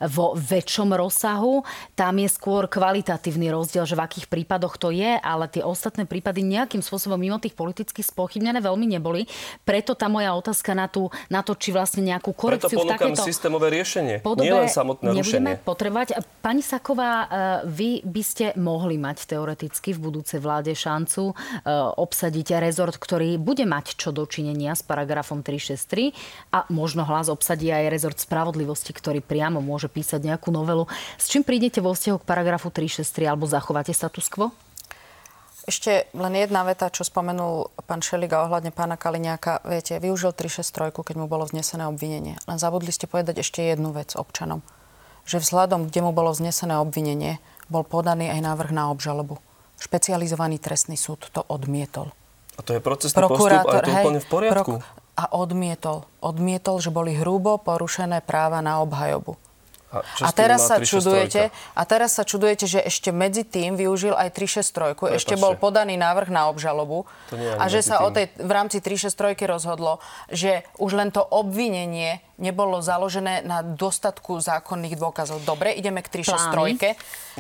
vo väčšom rozsahu. Tam je skôr kvalitatívny rozdiel, že v akých prípadoch to je, ale tie ostatné prípady nejakým spôsobom mimo tých politicky spochybnené veľmi neboli. Preto tá moja otázka na, tú, na to, či vlastne nejakú korekciu v takéto systémové riešenie, nielen samotné rušenie. Potrebovať. Pani Saková, vy by ste mohli mať teoreticky v budúcej vláde šancu obsadiť rezort, ktorý bude mať čo dočinenia s paragrafom tri šesť tri a možno Hlas obsadí aj rezort spravodlivosti, ktorý priamo môže písať nejakú novelu. S čím prídete vo vzťahu k paragrafu tri šesť tri alebo zachováte status quo? Ešte len jedna veta, čo spomenul pán Šeliga ohľadne pána Kaliňáka. Viete, využil tri šesť tri, keď mu bolo vznesené obvinenie. Len zabudli ste povedať ešte jednu vec občanom, že vzhľadom, kde mu bolo vznesené obvinenie, bol podaný aj návrh na obžalobu. Špecializovaný trestný súd to odmietol. A to je procesný postup a je to hej, úplne v poriadku. Prok- a odmietol. Odmietol, že boli hrubo porušené práva na obhajobu. A, a, teraz sa čudujete, a teraz sa čudujete, že ešte medzi tým využil aj tri šesť tri. Ešte bol podaný návrh na obžalobu. A že sa o tej, v rámci tri šesť tri rozhodlo, že už len to obvinenie nebolo založené na dostatku zákonných dôkazov. Dobre, ideme k tri šesť tri.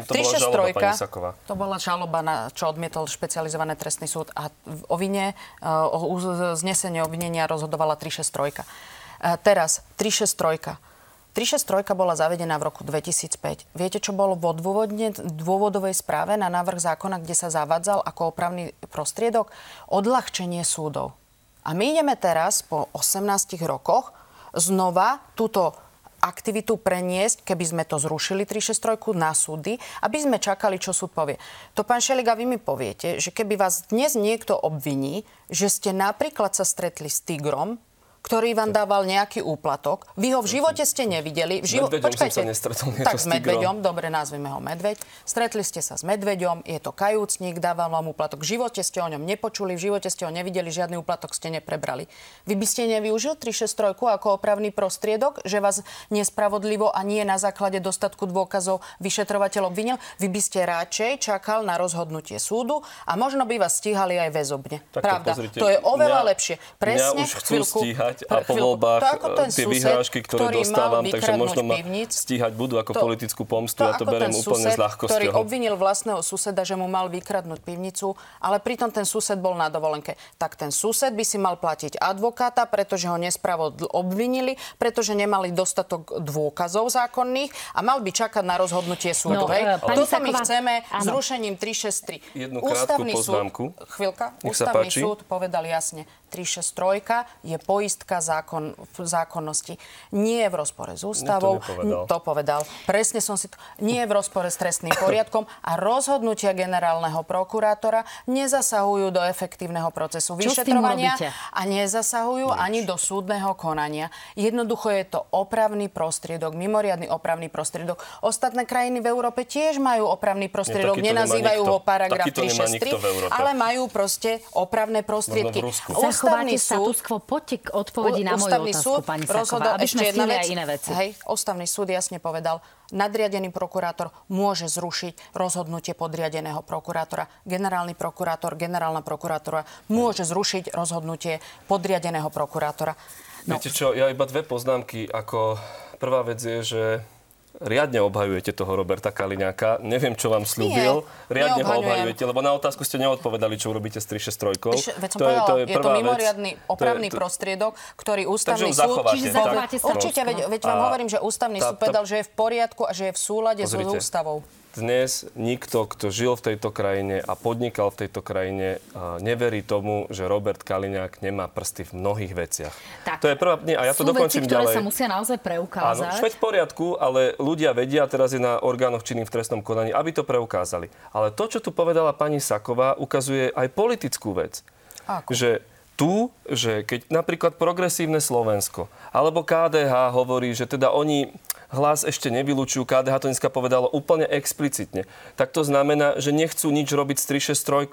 To bola žaloba, pani Saková. To bola žaloba, na čo odmietol špecializovaný trestný súd. A o vine, o znesení obvinenia rozhodovala tri šesť tri. Teraz tri šesť tri. tri šesť tri bola zavedená v roku dvetisícpäť. Viete, čo bolo v odôvodne dôvodovej správe na návrh zákona, kde sa zavádzal ako opravný prostriedok? Odľahčenie súdov. A my ideme teraz po osemnástich rokoch znova túto aktivitu preniesť, keby sme to zrušili tri šesť tri na súdy, aby sme čakali, čo súd povie. To, pán Šeliga, vy mi poviete, že keby vás dnes niekto obviní, že ste napríklad sa stretli s tigrom, ktorý vám dával nejaký úplatok. Vy ho v živote ste nevideli. V živo... Počkajte. Tak s medveďom, dobre, nazvime ho medveď. Stretli ste sa s medveďom, je to kajúcník, dával vám úplatok. V živote ste o ňom nepočuli, v živote ste ho nevideli, žiadny úplatok ste neprebrali. Vy by ste nevyužil tri šesť tri ako opravný prostriedok, že vás nespravodlivo a nie na základe dostatku dôkazov vyšetrovateľ obvinil? Vy by ste radšej čakal na rozhodnutie súdu a možno by vás stíhali aj väzobne. Tak, pravda. Pozrite, to je oveľa mňa, lepšie. Presne chvíľku. A po voľbách tie vyhrážky, ktoré dostávam, takže možno ma stíhať budú ako to, politickú pomstu, ja to beriem úplne z ľahkosťou. Ktorý obvinil vlastného suseda, že mu mal vykradnúť pivnicu, ale pritom ten sused bol na dovolenke. Tak ten sused by si mal platiť advokáta, pretože ho nespravo obvinili, pretože nemali dostatok dôkazov zákonných a mal by čakať na rozhodnutie súdu. No, hej? Toto Saková, my chceme áno. Zrušením tri šesť tri. Jednu krátku poznámku. Chvíľka. Ústavný súd povedal jasne, tri šesť tri je poistka zákon, zákonnosti. Nie je v rozpore s ústavou. To, to povedal. Presne som si to... Nie je v rozpore s trestným poriadkom a rozhodnutia generálneho prokurátora nezasahujú do efektívneho procesu vyšetrovania a nezasahujú Nič. ani do súdneho konania. Jednoducho je to opravný prostriedok, mimoriadny opravný prostriedok. Ostatné krajiny v Európe tiež majú opravný prostriedok. Nie, nenazývajú ho paragraf tri šesť tri, ale majú proste opravné prostriedky. No, Ústavný súd, poďte k odpovedi na moju otázku, pani Saková, aby sme stihli aj iné veci. Hej, Ústavný súd jasne povedal, nadriadený prokurátor môže zrušiť rozhodnutie podriadeného prokurátora. Generálny prokurátor, generálna prokurátora môže zrušiť rozhodnutie podriadeného prokurátora. No. Viete čo, ja iba dve poznámky. Ako prvá vec je, že riadne obhajujete toho Roberta Kaliňáka. Neviem, čo vám slúbil. Riadne ho obhajujete, lebo na otázku ste neodpovedali, čo urobíte s tri šesť tri. Veď som to povedala, je, to je, je to mimoriadny opravný to je, prostriedok, ktorý ústavný súd... Čiže zachováte sa. Určite, veď, veď vám hovorím, že ústavný súd povedal, že je v poriadku a že je v súlade s ústavou. Dnes nikto, kto žil v tejto krajine a podnikal v tejto krajine, neverí tomu, že Robert Kaliňák nemá prsty v mnohých veciach. Tak, to je prvá, nie, a ja to dokončím veci, ďalej. Sú veci, ktoré sa musia naozaj preukázať. Áno, však v poriadku, ale ľudia vedia, teraz je na orgánoch činných v trestnom konaní, aby to preukázali. Ale to, čo tu povedala pani Saková, ukazuje aj politickú vec. Ako? Že tu, že keď napríklad Progresívne Slovensko alebo ká dé há hovorí, že teda oni... Hlas ešte nevylučujú, ká dé há to dneska povedalo úplne explicitne. Tak to znamená, že nechcú nič robiť s tri šesť tri.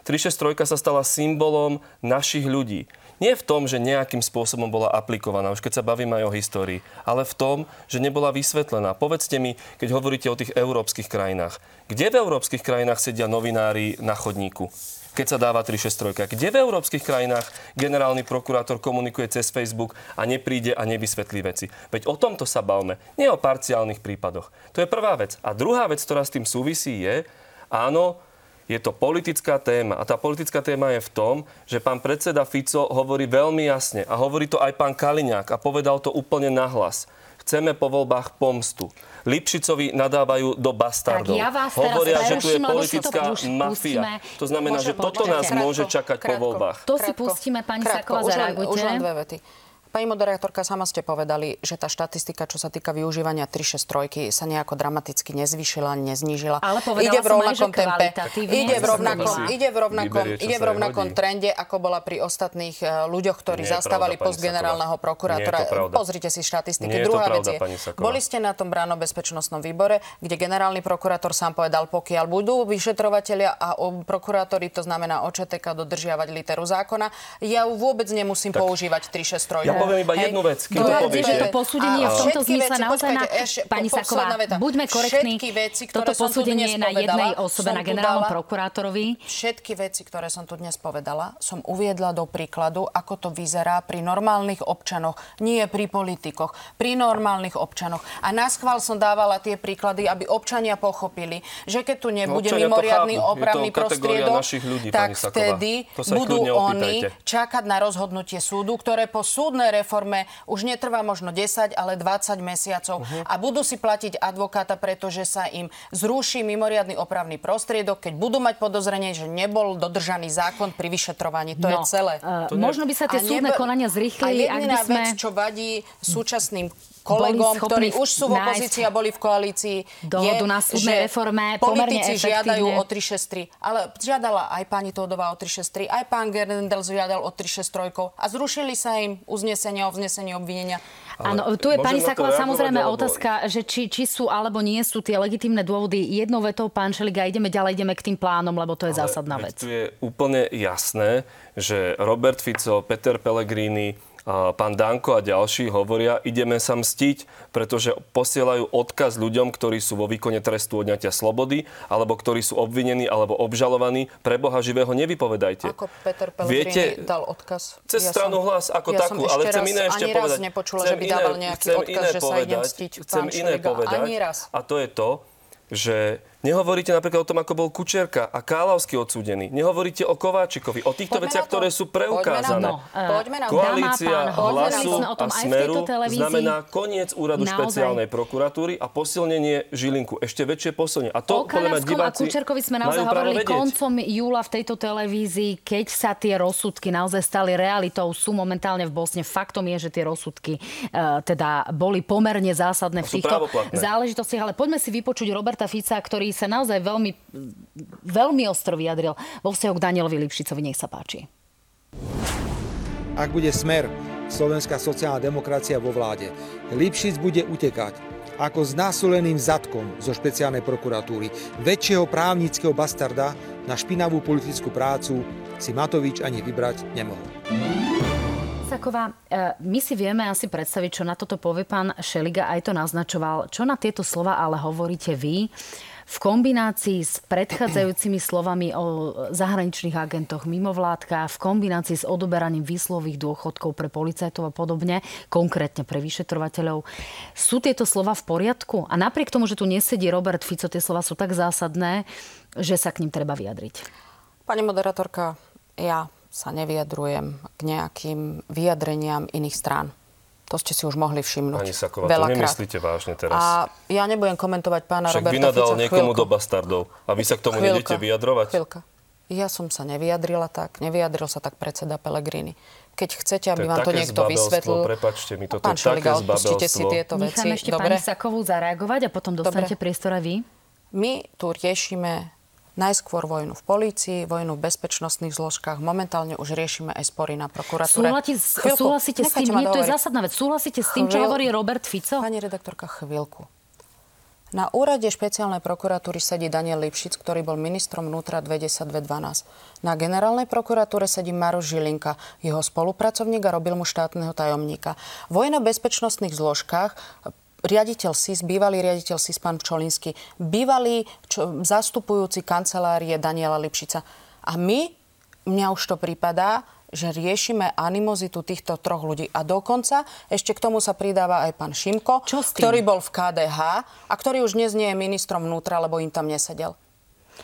tri šesť tri sa stala symbolom našich ľudí. Nie v tom, že nejakým spôsobom bola aplikovaná, už keď sa bavíme aj o histórii, ale v tom, že nebola vysvetlená. Povedzte mi, keď hovoríte o tých európskych krajinách, kde v európskych krajinách sedia novinári na chodníku, keď sa dáva tri šesť tri? Kde v európskych krajinách generálny prokurátor komunikuje cez Facebook a nepríde a nevysvetlí veci? Veď o tomto sa bavme, nie o parciálnych prípadoch. To je prvá vec. A druhá vec, ktorá s tým súvisí, je, áno, je to politická téma. A tá politická téma je v tom, že pán predseda Fico hovorí veľmi jasne. A hovorí to aj pán Kaliňák. A povedal to úplne nahlas. Chceme po voľbách pomstu. Lipšicovi nadávajú do bastardov. Tak ja vás hovoria, teraz že tu je politická to mafia. Pustíme. To znamená, že toto nás krátko, môže čakať krátko, po voľbách. To si krátko, pustíme, pani Saková, zareagujte. Už len dve vety. Pani moderátorka, sama ste povedali, že tá štatistika, čo sa týka využívania tri šesť tri, sa nejako dramaticky nezvyšila, neznížila. Ale povedala ide v rovnakom aj, tempe. Ide v rovnakom, ide v rovnakom, vyberie, ide v rovnakom trende, ako bola pri ostatných ľuďoch, ktorí nie zastávali pravda, post generálneho prokurátora. Pozrite si štatistiky. Druhá pravda, vec je, boli ste na tom bráno bezpečnostnom výbore, kde generálny prokurátor sám povedal, pokiaľ budú vyšetrovatelia a prokurátori, to znamená očeteka, dodržiavať literu zákona, ja vôbec nemusím tak používať tri šesť tri. Poviem iba jednu vec. Kým to poviete, to posúdenie v tomto zmysle naozaj na... Pani Saková, buďme korektní. Veci, toto posúdenie je na jednej osobe, na generálnom prokurátorovi. Všetky veci, ktoré som tu dnes povedala, som uviedla do príkladu, ako to vyzerá pri normálnych občanoch, nie pri politikoch, pri normálnych občanoch. A naschvál som dávala tie príklady, aby občania pochopili, že keď tu nebude no, mimoriadny opravný prostriedok, tak vtedy budú oni čakať na rozhodnutie súdu, ktoré po súdnej reforme už netrvá možno desať, ale dvadsať mesiacov uh-huh. a budú si platiť advokáta, pretože sa im zruší mimoriadny opravný prostriedok, keď budú mať podozrenie, že nebol dodržaný zákon pri vyšetrovaní. To no, je celé. Uh, to možno by sa tie súdne nebe... konania zrýchlili, ak by sme... A jediná vec, čo vadí súčasným kolegom, ktorí už sú v opozícii a boli v koalícii, dohodu na súdnej reforme politici žiadajú o tri šesť tri. Ale žiadala aj pani Tódová o tri šesť tri, aj pán Gerendel žiadal o tri šesť tri a zrušili sa im uznesenia o vznesení obvinenia. Áno, tu je pani Saková samozrejme otázka, že či, či sú alebo nie sú tie legitímne dôvody. Jednou vetou, pán Šeliga, ideme ďalej, ideme k tým plánom, lebo to je ale zásadná vec. Tu je úplne jasné, že Robert Fico, Peter Pellegrini, pán Danko a ďalší hovoria, ideme sa mstiť, pretože posielajú odkaz ľuďom, ktorí sú vo výkone trestu odňatia slobody, alebo ktorí sú obvinení, alebo obžalovaní. Pre Boha živého nevypovedajte. Ako Peter Pellegrini dal odkaz? Cez ja stranu som, Hlas ako ja takú, ale chcem iné ešte povedať. Ja som ešte raz ani raz nepočula, že by dával nejaký odkaz, že povedať, sa idem mstiť. Chcem iné povedať, a to je to, že nehovoríte napríklad o tom, ako bol Kučerka a Kálavský odsúdený. Nehovoríte o Kováčikovi, o týchto poďme veciach, ktoré sú preukázané. Poďme na to. Koalícia dáma, Hlasu a tom, Smeru znamená koniec úradu naozaj špeciálnej prokuratúry a posilnenie Žilinku. Ešte väčšie posilnenie. A to, podľa mňa, diváci majú právo vedieť. O Kálavskom a Kučerkovi sme naozaj hovorili koncom júla v tejto televízii, keď sa tie rozsudky naozaj stali realitou, sú momentálne v Bosne. Faktom je, že tie rozsudky uh, teda boli pomerne zásadné v týchto záležitostiach, ale poďme si vypočuť Roberta Fica, ktorý sa naozaj veľmi, veľmi ostro vyjadril vo vzťahu k Danielovi Lipšicovi. Nech sa páči. Ak bude Smer, slovenská sociálna demokracia vo vláde, Lipšic bude utekať ako znásileným zadkom zo špeciálnej prokuratúry. Väčšieho právnického bastarda na špinavú politickú prácu si Matovič ani vybrať nemohol. Saková, my si vieme asi predstaviť, čo na toto povie pán Šeliga, aj to naznačoval. Čo na tieto slova ale hovoríte vy v kombinácii s predchádzajúcimi slovami o zahraničných agentoch mimovládka, v kombinácii s odoberaním výsluhových dôchodkov pre policajtov a podobne, konkrétne pre vyšetrovateľov? Sú tieto slova v poriadku? A napriek tomu, že tu nesedí Robert Fico, tie slova sú tak zásadné, že sa k nim treba vyjadriť. Pani moderatorka, ja sa nevyjadrujem k nejakým vyjadreniam iných strán. To ste si už mohli všimnúť. Pani Saková, to nemyslíte vážne teraz. A ja nebudem komentovať pána však Roberta Fica. Však vy nadal niekomu do bastardov. A vy sa k tomu chvíľka, nedete vyjadrovať? Chvíľka. Ja som sa nevyjadrila tak. Nevyjadril sa tak predseda Pellegrini. Keď chcete, aby vám to niekto vysvetlil. Prepáčte mi, toto je také zbabelstvo. Pán Šeliga, odpustite si tieto veci. Nechám ešte dobre pani Sakovú zareagovať a potom dostanete priestor aj vy. My tu riešime najskôr vojnu v polícii, vojnu v bezpečnostných zložkách. Momentálne už riešime aj spory na prokuratúre. Súhlasíte s tým, nie, to je zásadná vec. Súhlasíte s tým, Chvíľ... čo hovorí Robert Fico? Pani redaktorka, chvíľku. Na úrade špeciálnej prokuratúry sedí Daniel Lipšic, ktorý bol ministrom vnútra dvetisícdesať dvetisícdvanásť. Na generálnej prokuratúre sedí Maroš Žilinka, jeho spolupracovník a robil mu štátneho tajomníka. Vojna v bezpečnostných zložkách riaditeľ es í es, bývalý riaditeľ es í es, pán Pčolinský, bývalý čo, zastupujúci kancelárie Daniela Lipšica. A my, mňa už to pripadá, že riešime animozitu týchto troch ľudí. A dokonca ešte k tomu sa pridáva aj pán Šimko, ktorý bol v K D H a ktorý už dnes nie je ministrom vnútra, lebo im tam nesedel.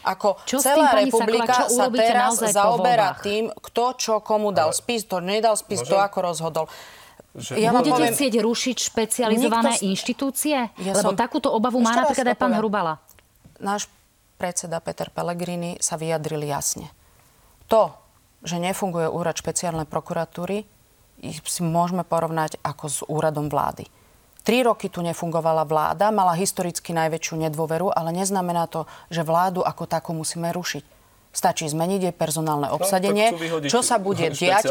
Ako čo celá tým, republika Sakla, sa teraz zaoberá tým, kto čo komu dal spis, kto nedal spis, kto ako rozhodol. Že ja budete poviem, chcieť rušiť špecializované nikto... inštitúcie? Ja Lebo som... takúto obavu má napríklad aj pán Hrubala. Náš predseda Peter Pellegrini sa vyjadril jasne. To, že nefunguje úrad špeciálnej prokuratúry, si môžeme porovnať ako s úradom vlády. Tri roky tu nefungovala vláda, mala historicky najväčšiu nedôveru, ale neznamená to, že vládu ako takú musíme rušiť. Stačí zmeniť jej personálne obsadenie, no, čo sa bude diať,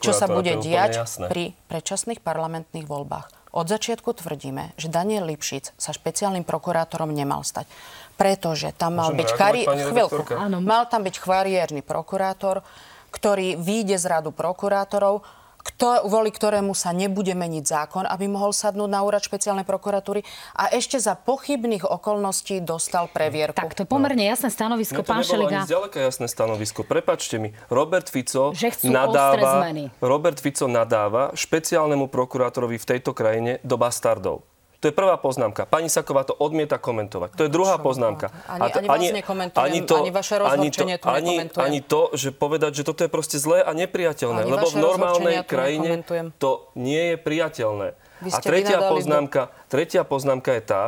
čo sa bude diať pri predčasných parlamentných voľbách. Od začiatku tvrdíme, že Daniel Lipšic sa špeciálnym prokurátorom nemal stať, pretože tam mal Môžeme byť kari... chvíľku, mal tam byť kariérny prokurátor, ktorý vyjde z radu prokurátorov, Kto, voli ktorému sa nebude meniť zákon, aby mohol sadnúť na úrad špeciálnej prokuratúry a ešte za pochybných okolností dostal previerku. Tak to pomerne jasné stanovisko, no, pán Šeliga. To nebolo ani zďaleka jasné stanovisko. Prepáčte mi, Robert Fico nadáva, Robert Fico nadáva špeciálnemu prokurátorovi v tejto krajine do bastardov. To je prvá poznámka. Pani Saková to odmieta komentovať. To je druhá poznámka. Ani, ani, ani vás nekomentujem, ani, to, ani vaše rozhorčenie tu nekomentujem. Ani to, že povedať, že toto je proste zlé a nepriateľné. Ani lebo v normálnej krajine to nie je priateľné. A tretia poznámka, tretia poznámka je tá,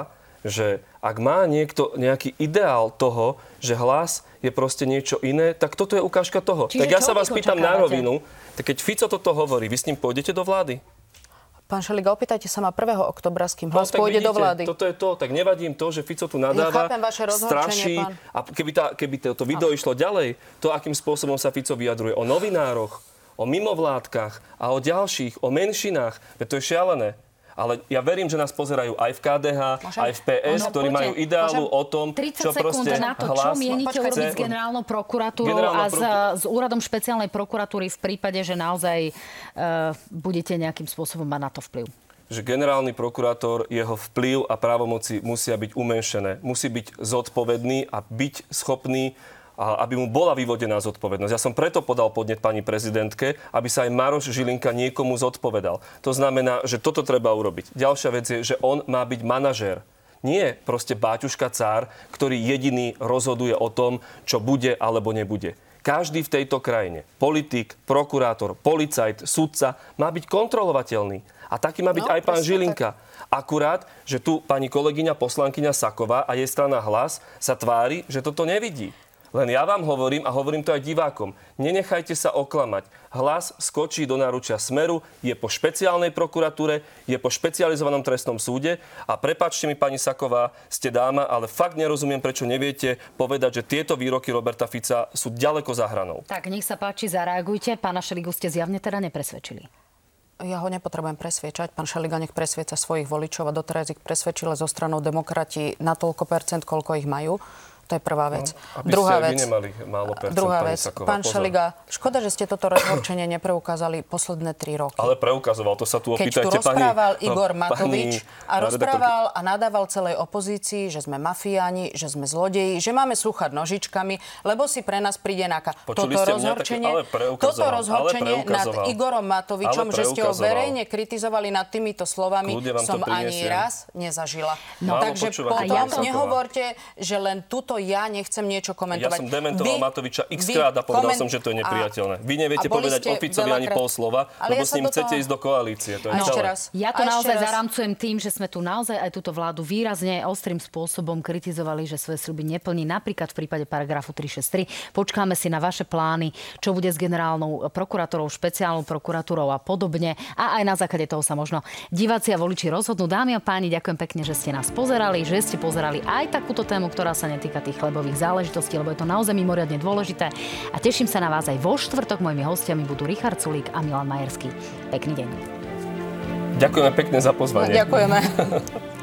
že ak má niekto nejaký ideál toho, že hlas je proste niečo iné, tak toto je ukážka toho. Čiže tak ja sa vás pýtam na rovinu, tak keď Fico toto hovorí, vy s ním pôjdete do vlády? Pán Šeliga, opýtajte sa ma prvého októbra, s kým hlas no, pôjde vidíte, do vlády. Toto je to, tak nevadím to, že Fico tu nadáva, ja straší. Pán. A keby, tá, keby toto video išlo ďalej, to, akým spôsobom sa Fico vyjadruje o novinároch, o mimovládkach a o ďalších, o menšinách, to je šialené. Ale ja verím, že nás pozerajú aj v K D H, môžem? Aj v P S, no, ktorí poďte, majú ideálu o tom, čo proste na to, hlas... Čo mienite urobiť s generálnou prokuratúrou Generálna a s, prokur- s úradom špeciálnej prokuratúry v prípade, že naozaj e, budete nejakým spôsobom mať na to vplyv? Že generálny prokurátor, jeho vplyv a právomoci musia byť umenšené. Musí byť zodpovedný a byť schopný, a aby mu bola vyvodená zodpovednosť. Ja som preto podal podnet pani prezidentke, aby sa aj Maroš Žilinka niekomu zodpovedal. To znamená, že toto treba urobiť. Ďalšia vec je, že on má byť manažér. Nie proste Báťuška cár, ktorý jediný rozhoduje o tom, čo bude alebo nebude. Každý v tejto krajine, politik, prokurátor, policajt, sudca, má byť kontrolovateľný. A taký má byť no, aj pán Žilinka. Tak. Akurát, že tu pani kolegyňa poslankyňa Saková a jej strana Hlas sa tvári, že toto nevidí. Len ja vám hovorím a hovorím to aj divákom. Nenechajte sa oklamať. Hlas skočí do náručia Smeru, je po špeciálnej prokuratúre, je po špecializovanom trestnom súde a prepáčte mi, pani Saková, ste dáma, ale fakt nerozumiem, prečo neviete povedať, že tieto výroky Roberta Fica sú ďaleko za hranou. Tak, nech sa páči, zareagujte. Pána Šeligu ste zjavne teda nepresvedčili. Ja ho nepotrebujem presviečať. Pán Šeliga nech presvieca svojich voličov a doteraz ich presvedčila zo stranou Demokrati na toľko percent, koľko ich majú. To je prvá vec. No, druhá vec, málo percent, druhá vec. Saková, pán Šeliga, škoda, že ste toto rozhorčenie nepreukázali posledné tri roky. Ale preukazoval, to sa tu opýtajte pani. Keď tu rozprával pani, Igor Matovič pani, a rozprával a nadával celej opozícii, že sme mafiáni, že sme zlodeji, že máme slúchať nožičkami, lebo si pre nás príde náka. Počuli toto rozhorčenie, taký, toto rozhorčenie nad Igorom Matovičom, že ste ho verejne kritizovali nad týmito slovami, som ani raz nezažila. No, takže potom nehovorte, že len tuto ja nechcem niečo komentovať. Ja som dementoval vy, Matoviča x-krát a povedal koment... som, že to je nepriateľné. A, vy neviete povedať o Ficovi ani pol slova, lebo ja s ním toto... chcete ísť do koalície. To no, je celé. Ja to naozaj raz... zaramcujem tým, že sme tu naozaj aj túto vládu výrazne ostrým spôsobom kritizovali, že svoje sľuby neplní. Napríklad v prípade paragrafu tri šesť tri. Počkáme si na vaše plány, čo bude s generálnou prokuratúrou, špeciálnou prokuratúrou a podobne. A aj na základe toho sa možno diváci a voliči rozhodnú. Dámy a páni, ďakujem pekne, že ste nás pozerali, že ste pozerali aj takúto tému, ktorá sa netýka chlebových záležitostí, lebo je to naozaj mimoriadne dôležité. A teším sa na vás aj vo štvrtok. Mojimi hostiami budú Richard Sulík a Milan Majerský. Pekný deň. Ďakujeme pekne za pozvanie. Ďakujeme.